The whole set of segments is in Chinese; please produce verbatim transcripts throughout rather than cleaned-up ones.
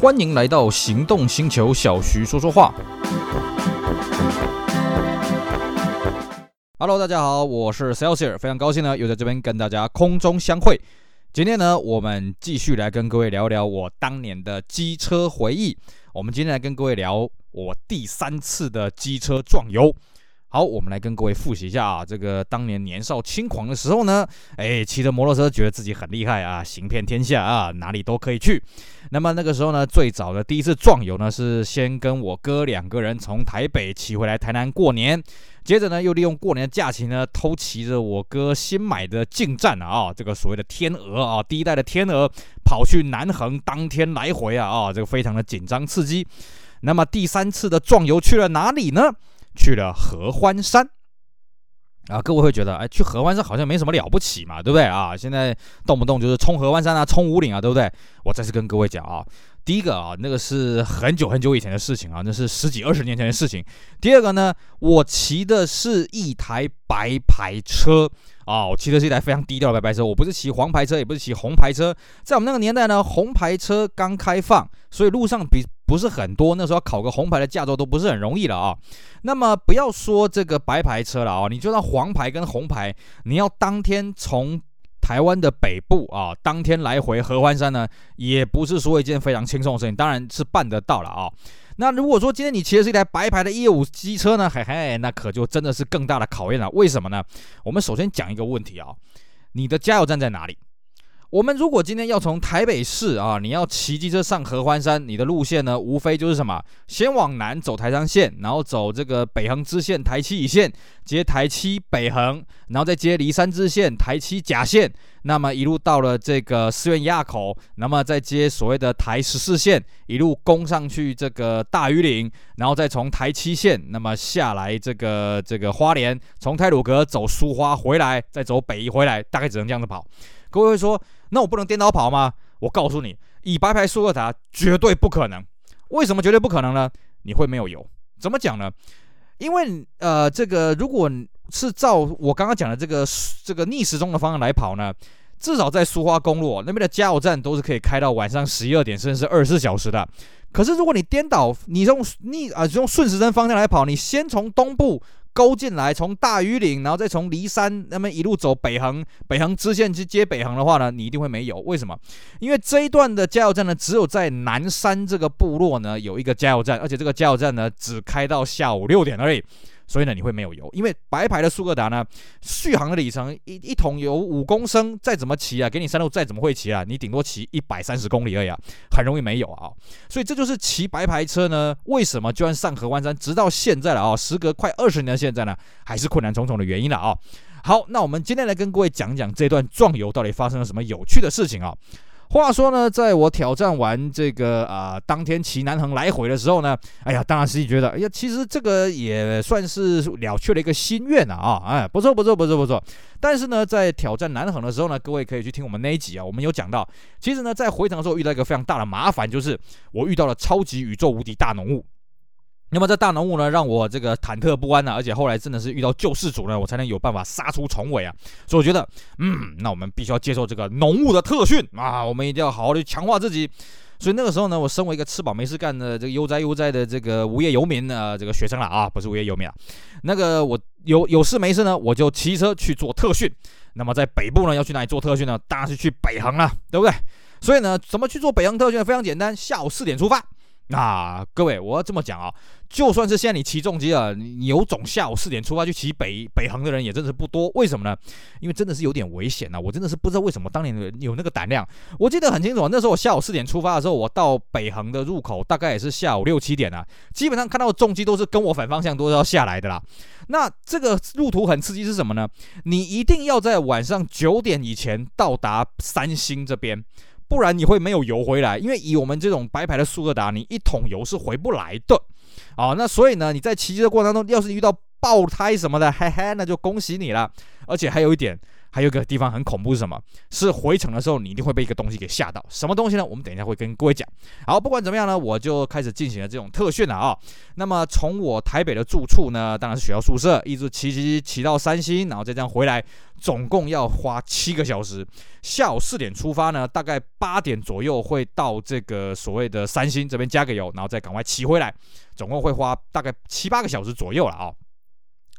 欢迎来到行动星球，小徐说说话。Hello， 大家好，我是 Celsior， 非常高兴呢，又在这边跟大家空中相会。今天呢，我们继续来跟各位聊聊我当年的机车回忆。我们今天来跟各位聊我第三次的机车撞油。好，我们来跟各位复习一下啊，这个当年年少轻狂的时候呢，哎，骑着摩托车觉得自己很厉害啊，行遍天下啊，哪里都可以去。那么那个时候呢，最早的第一次壮游呢，是先跟我哥两个人从台北骑回来台南过年，接着呢，又利用过年的假期呢，偷骑着我哥新买的进站啊，这个所谓的天鹅啊，第一代的天鹅，跑去南横当天来回啊啊，这个非常的紧张刺激。那么第三次的壮游去了哪里呢？去了合欢山啊，各位会觉得，哎，去合欢山好像没什么了不起嘛，对不对啊？现在动不动就是冲合欢山啊，冲武岭啊，对不对？我再次跟各位讲啊，第一个啊，那个是很久很久以前的事情啊，那是十几二十年前的事情。第二个呢，我骑的是一台白牌车啊，我骑的是一台非常低调的白牌车，我不是骑黄牌车，也不是骑红牌车。在我们那个年代呢，红牌车刚开放，所以路上比不是很多，那时候要考个红牌的驾照都不是很容易了啊。那么不要说这个白牌车了啊，你就到黄牌跟红牌，你要当天从台湾的北部啊，当天来回合欢山呢，也不是说一件非常轻松的事情，当然是办得到了啊。那如果说今天你骑的是一台白牌的一百五十机车呢，嘿嘿，那可就真的是更大的考验了。为什么呢？我们首先讲一个问题啊，你的加油站在哪里？我们如果今天要从台北市啊，你要骑机车上合欢山，你的路线呢，无非就是什么，先往南走台三线，然后走这个北横支线、台七乙线，接台七北横，然后再接梨山支线、台七甲线，那么一路到了这个思源垭口，那么再接所谓的台十四线，一路攻上去这个大余岭，然后再从台七线，那么下来这个这个花莲，从太鲁阁走苏花回来，再走北宜回来，大概只能这样子跑。各位会说，那我不能颠倒跑吗？我告诉你，以白牌速克达绝对不可能。为什么绝对不可能呢？你会没有油。怎么讲呢？因为呃，这个如果是照我刚刚讲的这个这个逆时钟的方向来跑呢，至少在苏花公路、哦、那边的加油站都是可以开到晚上十一二点，甚至是二十四小时的。可是如果你颠倒，你用逆啊、呃、用顺时针方向来跑，你先从东部勾进来，从大余岭，然后再从梨山那么一路走北横，北横支线去接北横的话呢，你一定会没有。为什么？因为这一段的加油站呢，只有在南山这个部落呢有一个加油站，而且这个加油站呢只开到下午六点而已，所以呢你会没有油。因为白牌的速克达呢，续航的里程 一, 一桶油五公升，再怎么骑啊，给你山路再怎么会骑啊，你顶多骑一百三十公里而已啊，很容易没有啊。所以这就是骑白牌车呢，为什么就算上合欢山，直到现在了啊，时隔快二十年的现在。现在呢还是困难重重的原因了啊、哦。好，那我们今天来跟各位讲讲这段壮游到底发生了什么有趣的事情啊、哦。话说呢，在我挑战完这个啊、呃、当天骑南横来回的时候呢，哎呀，当然是觉得，哎呀，其实这个也算是了却了一个心愿了啊，哎，不错不错不错不错。但是呢，在挑战南横的时候呢，各位可以去听我们那一集啊，我们有讲到，其实呢，在回程的时候遇到一个非常大的麻烦，就是我遇到了超级宇宙无敌大浓雾。那么这大浓雾呢，让我这个忐忑不安啊，而且后来真的是遇到救世主呢，我才能有办法杀出重围啊。所以我觉得，嗯，那我们必须要接受这个浓雾的特训啊，我们一定要好好的强化自己。所以那个时候呢，我身为一个吃饱没事干的这个悠哉悠哉的这个无业游民啊、呃，这个学生了啊，不是无业游民啊。那个我有有事没事呢，我就骑车去做特训。那么在北部呢，要去哪里做特训呢？当然是去北横了，对不对？所以呢，怎么去做北横特训呢？非常简单，下午四点出发。那、啊、各位，我要这么讲啊，就算是现在你骑重机了，你有种下午四点出发去骑北北横的人也真的是不多。为什么呢？因为真的是有点危险啊，我真的是不知道为什么当年有那个胆量。我记得很清楚，那时候我下午四点出发的时候，我到北横的入口大概也是下午六七点啊，基本上看到重机都是跟我反方向都是要下来的啦。那这个路途很刺激是什么呢？你一定要在晚上九点以前到达三星这边。不然你会没有油回来，因为以我们这种白牌的速克达，你一桶油是回不来的啊。那所以呢，你在骑车的过程当中，要是遇到爆胎什么的，嘿嘿，那就恭喜你了。而且还有一点，还有一个地方很恐怖是什么？是回程的时候你一定会被一个东西给吓到。什么东西呢？我们等一下会跟各位讲。好，不管怎么样呢，我就开始进行了这种特训了啊、哦。那么从我台北的住处呢，当然是学校宿舍，一直骑骑骑到三星，然后再这样回来，总共要花七个小时。下午四点出发呢，大概八点左右会到这个所谓的三星这边加个油，然后再赶快骑回来，总共会花大概七八个小时左右了啊、哦。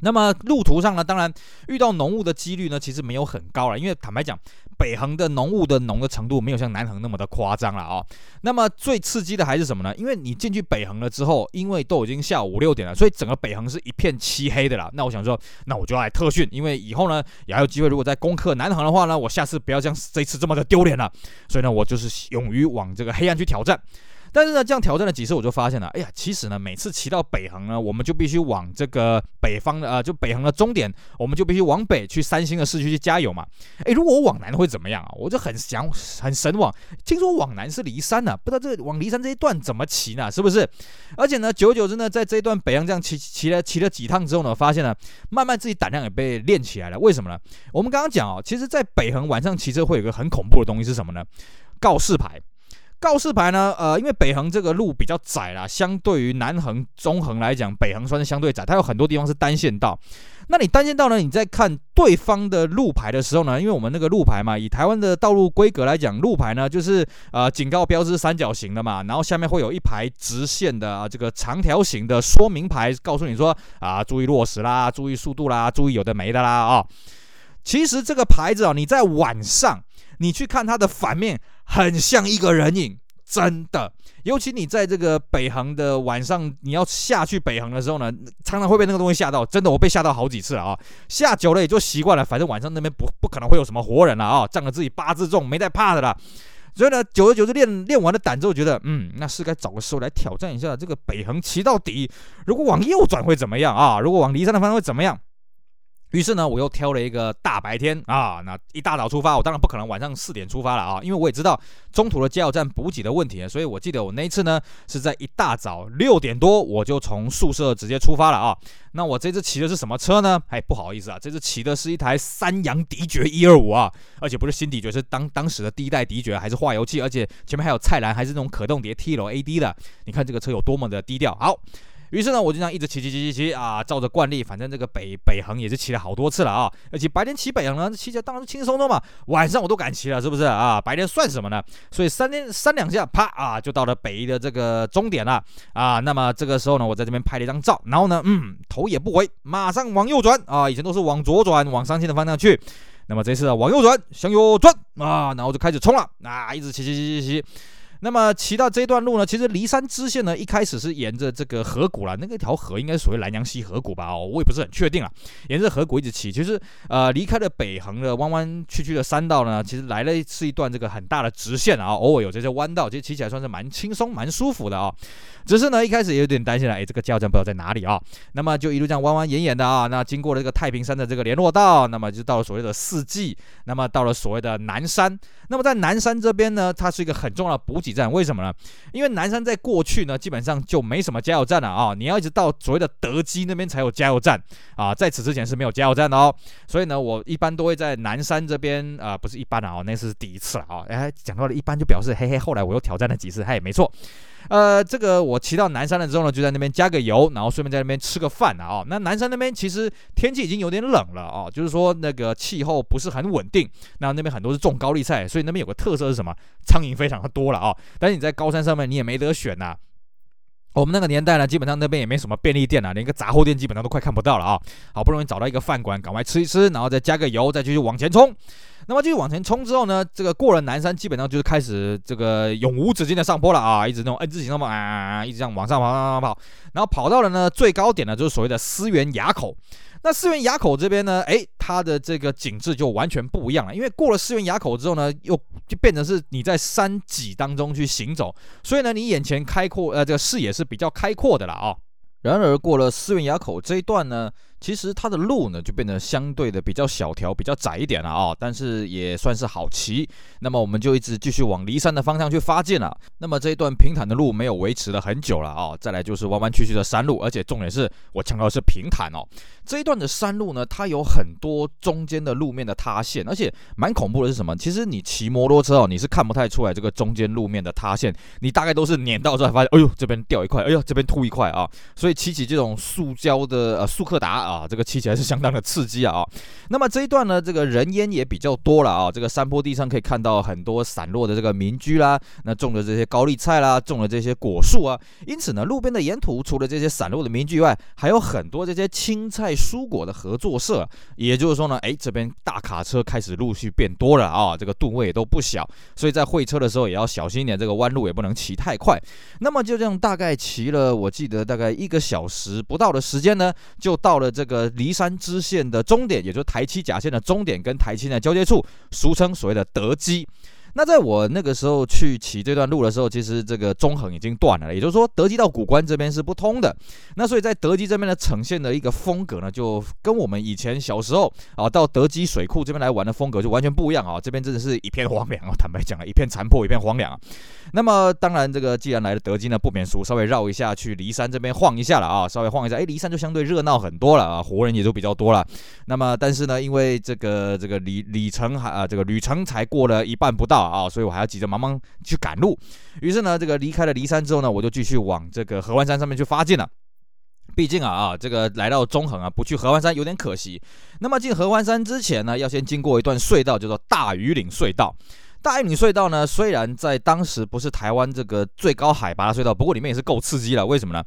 那么路途上呢，当然遇到浓雾的几率呢，其实没有很高了，因为坦白讲，北横的浓雾的浓的程度没有像南横那么的夸张了啊、哦。那么最刺激的还是什么呢？因为你进去北横了之后，因为都已经下午五六点了，所以整个北横是一片漆黑的啦。那我想说，那我就要来特训，因为以后呢也还有机会，如果再攻克南横的话呢，我下次不要像这次这么的丢脸了。所以呢，我就是勇于往这个黑暗去挑战。但是呢，这样挑战了几次，我就发现了，哎呀，其实呢，每次骑到北横呢，我们就必须往这个北方的，呃，就北横的终点，我们就必须往北去三星的市区去加油嘛。哎，如果我往南会怎么样啊？我就很想，很神往。听说往南是离山呢、啊，不知道这个往离山这一段怎么骑呢？是不是？而且呢，久而久之呢，在这一段北横这样骑骑了骑了几趟之后呢，发现呢，慢慢自己胆量也被练起来了。为什么呢？我们刚刚讲哦，其实，在北横晚上骑车会有一个很恐怖的东西是什么呢？告示牌。告示牌呢？呃，因为北横这个路比较窄啦，相对于南横、中横来讲，北横算是相对窄，它有很多地方是单线道。那你单线道呢？你在看对方的路牌的时候呢，因为我们那个路牌嘛，以台湾的道路规格来讲，路牌呢就是呃警告标志三角形的嘛，然后下面会有一排直线的、啊、这个长条形的说明牌，告诉你说啊，注意落石啦，注意速度啦，注意有的没的啦啊、哦。其实这个牌子啊、哦，你在晚上你去看它的反面，很像一个人影，真的。尤其你在这个北横的晚上，你要下去北横的时候呢，常常会被那个东西吓到。真的，我被吓到好几次了啊、哦！吓久了也就习惯了，反正晚上那边不不可能会有什么活人了啊、哦，仗着自己八字重，没在怕的啦。所以呢，久而久之练练完了胆之后，觉得嗯，那是该找个时候来挑战一下这个北横骑到底。如果往右转会怎么样啊？如果往离山的方向会怎么样？于是呢，我又挑了一个大白天啊，那一大早出发，我当然不可能晚上四点出发了啊，因为我也知道中途的加油站补给的问题，所以我记得我那一次呢是在一大早六点多我就从宿舍直接出发了啊。那我这次骑的是什么车呢？哎，不好意思啊，这次骑的是一台三洋迪爵一二五啊，而且不是新迪爵，是当当时的第一代迪爵，还是化油器，而且前面还有菜篮，还是那种可动碟 T L A D 的。你看这个车有多么的低调。好。于是呢，我就这样一直骑骑骑骑骑啊，照着惯例，反正这个北北横也是骑了好多次了啊。而且白天骑北横呢，骑起来当然是轻松的嘛。晚上我都敢骑了，是不是啊？白天算什么呢？所以三天三两下，啪啊，就到了北宜的这个终点了啊。那么这个时候呢，我在这边拍了一张照，然后呢，嗯，头也不回，马上往右转啊。以前都是往左转，往三星的方向去。那么这次、啊、往右转，向右转啊，然后就开始冲了啊，一直骑骑骑骑骑。那么骑到这段路呢，其实离山支线呢，一开始是沿着这个河谷啦，那个条河应该是属于南洋溪河谷吧、哦，我也不是很确定啊。沿着河谷一直骑，其实呃离开了北横的弯弯曲曲的山道呢，其实来了是一段这个很大的直线啊、哦，偶尔有这些弯道，其实骑起来算是蛮轻松、蛮舒服的啊、哦。只是呢一开始也有点担心了，哎，这个加油站不知道在哪里啊、哦。那么就一路这样弯弯沿沿的啊，那经过了这个太平山的这个联络道，那么就到了所谓的四季，那么到了所谓的南山。那么在南山这边呢，它是一个很重要的补给。为什么呢？因为南山在过去呢，基本上就没什么加油站了啊、哦！你要一直到所谓的德基那边才有加油站啊，在此之前是没有加油站的哦。所以呢，我一般都会在南山这边啊、呃，不是一般啊、哦，那次是第一次了啊、哦。哎，讲到了一般就表示嘿嘿，后来我又挑战了几次，嘿，没错。呃，这个我骑到南山了之后呢，就在那边加个油，然后顺便在那边吃个饭啊、哦。那南山那边其实天气已经有点冷了啊、哦，就是说那个气候不是很稳定。那那边很多是种高丽菜，所以那边有个特色是什么？苍蝇非常的多了啊、哦。但是你在高山上面，你也没得选呐、啊。我们那个年代呢，基本上那边也没什么便利店啊，连个杂货店基本上都快看不到了啊、哦。好不容易找到一个饭馆，赶快吃一吃，然后再加个油，再继续往前冲。那么继续往前冲之后呢，这个过了南山，基本上就是开始这个永无止境的上坡了啊，一直那种 N 字形上坡啊，一直这样往上跑，跑，跑，跑，然后跑到了呢最高点呢，就是所谓的思源垭口。那思源垭口这边呢，哎，它的这个景致就完全不一样了，因为过了思源垭口之后呢，又就变成是你在山脊当中去行走，所以呢，你眼前开阔，呃，这个视野是比较开阔的了啊、哦。然而过了思源垭口这一段呢，其实它的路呢就变得相对的比较小条、比较窄一点了啊、哦，但是也算是好骑。那么我们就一直继续往骊山的方向去发进了。那么这一段平坦的路没有维持了很久了啊、哦，再来就是弯弯曲曲的山路，而且重点是我强调是平坦哦。这一段的山路呢，它有很多中间的路面的塌陷，而且蛮恐怖的是什么？其实你骑摩托车哦，你是看不太出来这个中间路面的塌陷，你大概都是碾到之后发现，哎呦这边掉一块，哎呦这边凸一块啊、哦，所以骑起这种塑胶的呃速克达啊、哦，这个骑起来是相当的刺激啊、哦。那么这一段呢，这个人烟也比较多了啊、哦，这个山坡地上可以看到很多散落的这个民居啦，那种的这些高丽菜啦，种的这些果树啊，因此呢，路边的沿途除了这些散落的民居以外，还有很多这些青菜蔬果的合作社，也就是说呢，哎，这边大卡车开始陆续变多了啊、哦，这个吨位也都不小，所以在会车的时候也要小心一点，这个弯路也不能骑太快。那么就这样，大概骑了，我记得大概一个小时不到的时间呢，就到了这个骊山支线的终点，也就是台七甲线的终点跟台七的交界处，俗称所谓的德基。那在我那个时候去骑这段路的时候，其实这个中横已经断了，也就是说德基到古关这边是不通的。那所以在德基这边呢，呈现的一个风格呢，就跟我们以前小时候啊到德基水库这边来玩的风格就完全不一样啊。这边真的是一片荒凉啊，坦白讲啊，一片残破，一片荒凉啊。那么当然，这个既然来了德基呢，不免俗，稍微绕一下去骊山这边晃一下了啊，稍微晃一下，哎，骊山就相对热闹很多了啊，活人也就比较多了。那么但是呢，因为这个这个里里程还啊这个旅程才过了一半不到。哦、所以我还要急着忙忙去赶路，于是呢，这个离开了骊山之后呢，我就继续往这个合欢山上面去发进了。毕竟啊啊，这个来到中横啊，不去合欢山有点可惜。那么进合欢山之前呢，要先经过一段隧道，叫做大庾岭隧道。大庾岭隧道呢，虽然在当时不是台湾这个最高海拔的隧道，不过里面也是够刺激了。为什么呢？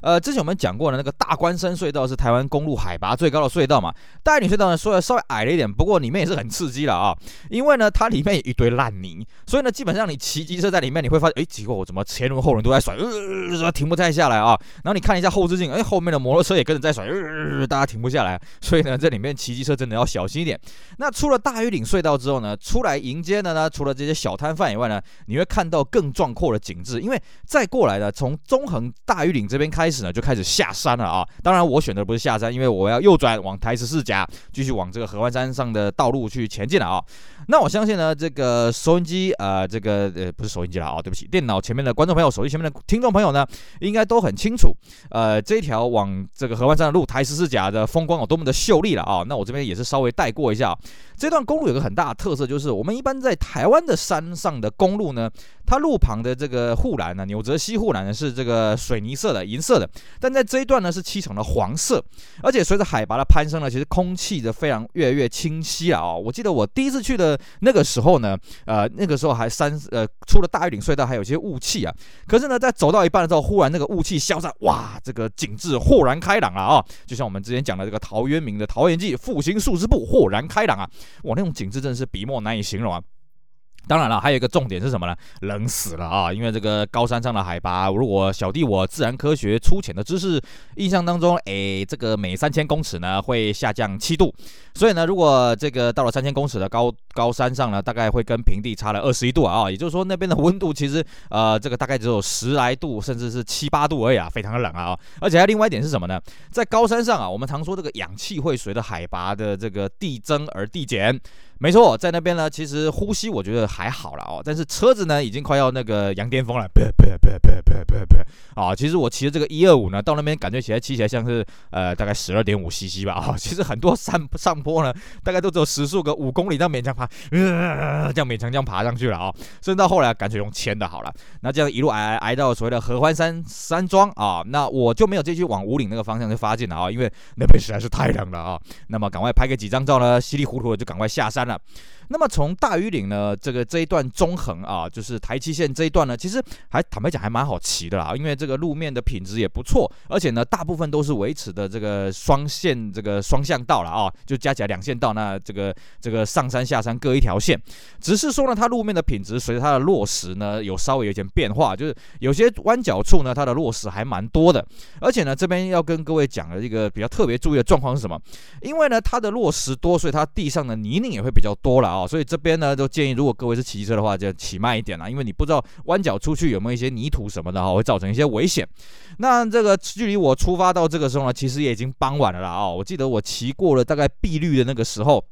呃，之前我们讲过的那个大关山隧道是台湾公路海拔最高的隧道嘛，大庾岭隧道呢，虽然稍微矮了一点，不过里面也是很刺激了啊、哦。因为呢，它里面有一堆烂泥，所以呢，基本上你骑机车在里面，你会发现，哎，奇怪，我怎么前轮后轮都在甩，呃，停不太下来啊、哦。然后你看一下后视镜，哎，后面的摩托车也跟着在甩，呃，大家停不下来。所以呢，这里面骑机车真的要小心一点。那出了大庾岭隧道之后呢，出来迎接的呢，除了这些小摊贩以外呢，你会看到更壮阔的景致。因为再过来呢，从中横大庾岭这边开始呢，就开始下山了啊。当然，我选的不是下山，因为我要右转往台十四甲，继续往这个合欢山上的道路去前进了啊。那我相信呢，这个收音机呃，这个呃不是收音机了啊，对不起，电脑前面的观众朋友、手机前面的听众朋友呢，应该都很清楚，呃，这一条往这个合欢山的路，台十四甲的风光有多么的秀丽了啊。那我这边也是稍微带过一下、啊，这段公路有个很大的特色，就是我们一般在台湾。台湾的山上的公路呢，它路旁的这个护栏呢，纽泽西护栏呢是这个水泥色的、银色的，但在这一段呢是漆成了黄色，而且随着海拔的攀升呢，其实空气的非常越来越清晰了啊、哦！我记得我第一次去的那个时候呢，呃，那个时候还山呃出了大庾岭隧道，还有些雾气啊，可是呢，在走到一半的时候，忽然那个雾气消散，哇，这个景致豁然开朗了啊、哦！就像我们之前讲的这个陶渊明的《桃源记》，复兴数十步，豁然开朗啊！哇，那种景致真的是笔墨难以形容啊！当然了，还有一个重点是什么呢？冷死了啊！因为这个高山上的海拔，如果小弟我自然科学粗浅的知识印象当中，哎，这个每三千公尺呢会下降七度，所以呢，如果这个到了三千公尺的高高山上呢，大概会跟平地差了二十一度啊，也就是说那边的温度其实呃这个大概只有十来度，甚至是七八度而已啊，非常的冷啊！而且还有另外一点是什么呢？在高山上啊，我们常说这个氧气会随着海拔的这个递增而递减。没错，在那边呢，其实呼吸我觉得还好了哦，但是车子呢已经快要那个羊癫疯了，呸呸呸呸呸呸呸啊！其实我骑的这个一二五呢，到那边感觉起来骑起来像是呃大概 十二点五 C C 吧啊、哦，其实很多上上坡呢，大概都只有时速个五公里，这样勉强爬，呃，这样勉强这样爬上去了啊、哦，甚至到后来感觉用牵的好了，那这样一路挨挨到所谓的合欢山山庄啊、哦，那我就没有继续往武岭那个方向去发进了啊、哦，因为那边实在是太冷了啊、哦，那么赶快拍个几张照呢，稀里糊涂的就赶快下山了。那么从大庾岭呢，这个这一段中横啊，就是台七线这一段呢，其实还坦白讲还蛮好骑的啦，因为这个路面的品质也不错，而且呢，大部分都是维持的这个双线这个双向道了啊，就加起来两线道，那这个这个上山下山各一条线，只是说呢，它路面的品质随着它的落石呢，有稍微有一点变化，就是有些弯角处呢，它的落石还蛮多的，而且呢，这边要跟各位讲的一个比较特别注意的状况是什么？因为呢，它的落石多，所以它地上的泥泞也会比较多了啊、哦。好，所以这边呢，都建议如果各位是骑车的话，就骑慢一点啦，因为你不知道弯角出去有没有一些泥土什么的哈，会造成一些危险。那这个距离我出发到这个时候呢，其实也已经傍晚了啦啊、哦！我记得我骑过了大概碧绿的那个时候。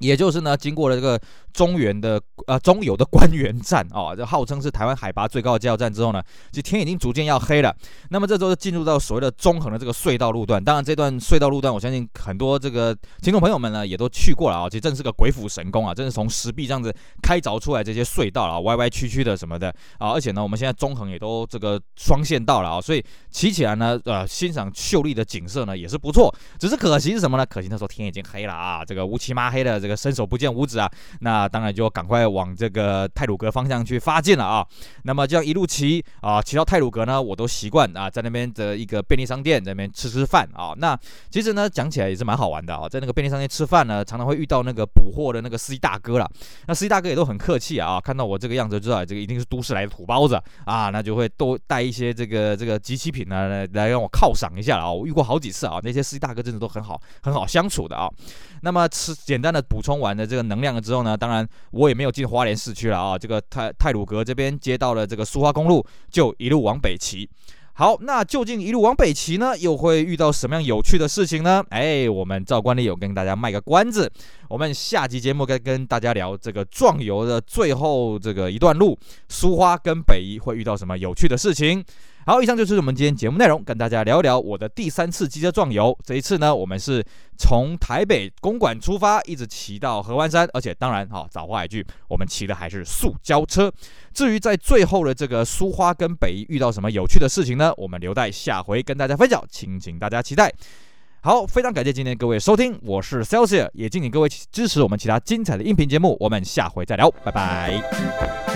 也就是呢，经过了这个中原的呃中友的官员站啊、哦，这号称是台湾海拔最高的加油站之后呢，就天已经逐渐要黑了。那么这时候进入到所谓的中横的这个隧道路段，当然这段隧道路段，我相信很多这个听众朋友们呢也都去过了啊、哦。其实真是个鬼斧神工啊，真是从石壁这样子开凿出来这些隧道啊，歪歪曲曲的什么的啊、哦。而且呢，我们现在中横也都这个双线道了啊、哦，所以骑起来呢，呃，欣赏秀丽的景色呢也是不错。只是可惜是什么呢？可惜那时候天已经黑了啊，这个乌漆麻黑的这个。这个伸手不见五指啊，那当然就赶快往这个太鲁阁方向去发进了啊。那么这样一路骑啊，骑到太鲁阁呢，我都习惯啊，在那边的一个便利商店在那边吃吃饭啊。那其实呢，讲起来也是蛮好玩的啊，在那个便利商店吃饭呢，常常会遇到那个补货的那个司机大哥了。那司机大哥也都很客气啊，看到我这个样子就知道这个一定是都市来的土包子啊，那就会都带一些这个这个即期品呢来让我犒赏一下啊。我遇过好几次啊，那些司机大哥真的都很好，很好相处的啊。那么吃简单的补。补充完了这个能量了之后呢，当然我也没有进花莲市区了啊、哦，这个太太鲁阁这边接到了这个苏花公路，就一路往北骑。好，那究竟一路往北骑呢，又会遇到什么样有趣的事情呢？哎，我们照惯例有跟大家卖个关子，我们下集节目该跟大家聊这个壮游的最后这个一段路，苏花跟北宜会遇到什么有趣的事情。好，以上就是我们今天节目内容，跟大家聊聊我的第三次机车壮游。这一次呢，我们是从台北公馆出发，一直骑到合欢山，而且当然，好、哦，早话一句，我们骑的还是塑胶车。至于在最后的这个苏花跟北宜遇到什么有趣的事情呢？我们留待下回跟大家分享，请请大家期待。好，非常感谢今天各位收听，我是 Celsia， 也敬请各位支持我们其他精彩的音频节目，我们下回再聊，拜拜。